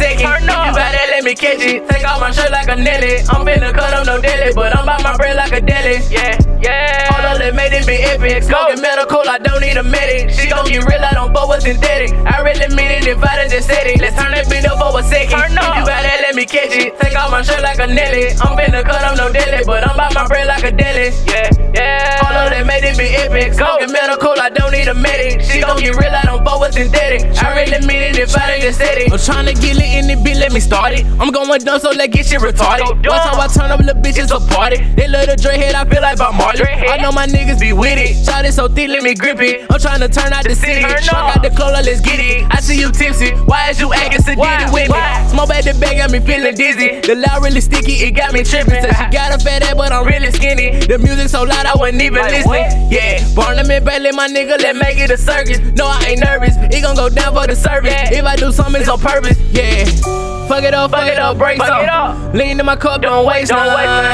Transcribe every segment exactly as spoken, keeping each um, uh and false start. second. Turn up. If you got that, let me catch it. Take off my shirt like a Nelly. I'm finna cut up no dilly, but I'm about my bread like a deli. Yeah, yeah. All of that made it be epic. Smoking medical, I don't need a medic. She gon' get real, I don't fuck with synthetic. I really mean it if I done just said it. Let's turn that bitch up for a second. Turn up. If you got that, let me catch it. Take off my shirt like a Nelly. I'm finna cut up no dilly, but I'm about my bread like a deli. Yeah, yeah. All of that made it be epic. Smoking medical, I don't need a medic. She gon' get real, I don't fuck with synthetic. I really mean it if I done just said it. I'm tryna get lit in the bitch, let me start it. I'm going dumb, so let's get shit retarded. Watch how I turn up, little bitches a party. They love the Dre head, I feel like Bob Marley. I know my niggas be with it. Shot it so thick, let me grip it. I'm tryna turn out the city. Truck out the cola, let's get it. I see you tipsy. Why is you acting sedated with me? Smoke at the bag, got me feeling dizzy. The loud really sticky, it got me tripping. Said she got a fat ass, but I'm really skinny. The music so loud, I wasn't even like, listening. Yeah, Barnum and Bailey, my nigga, let make it a circus. No, I ain't nervous. It gon' go down for the service. Yeah. If I do something, it's on purpose. Yeah. Fuck it up, fuck, fuck it up, break some. Lean to my cup, don't waste none.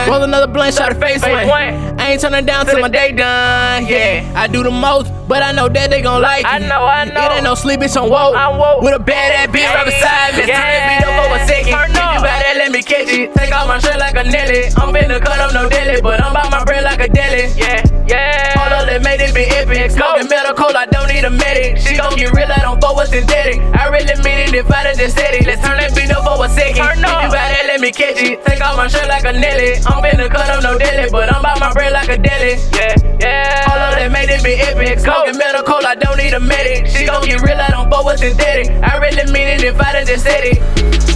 Roll another blunt, shot a face one. I ain't turning down till my day done. Yeah, I do the most, but I know that they gon' like it. I know, I know. It ain't no sleep, bitch, I'm woke. I'm woke. With a bad ass bitch right beside me. Turn that beat up for a second. Turn up. If you got that, let me catch it. Take off my shirt like a Nelly. I'm finna cut up no dilly, but I'm about my bread like a deli. Yeah, yeah. All of that made it be epic. Smoking medical, I don't need a medic. She gon' get real, I don't fuck with synthetic. I really mean it if I done just said it. Let's turn that beat up for a second. Turn up. If you got that, let me catch it. Take off my shirt like a Nelly. I'm finna cut up no dilly, but I'm about my bread like a deli. Yeah, yeah. All of that made it be epic. Smoking medical, I don't need a medic. She gon' get real, I don't fuck with synthetic. I really mean it if I done just said it.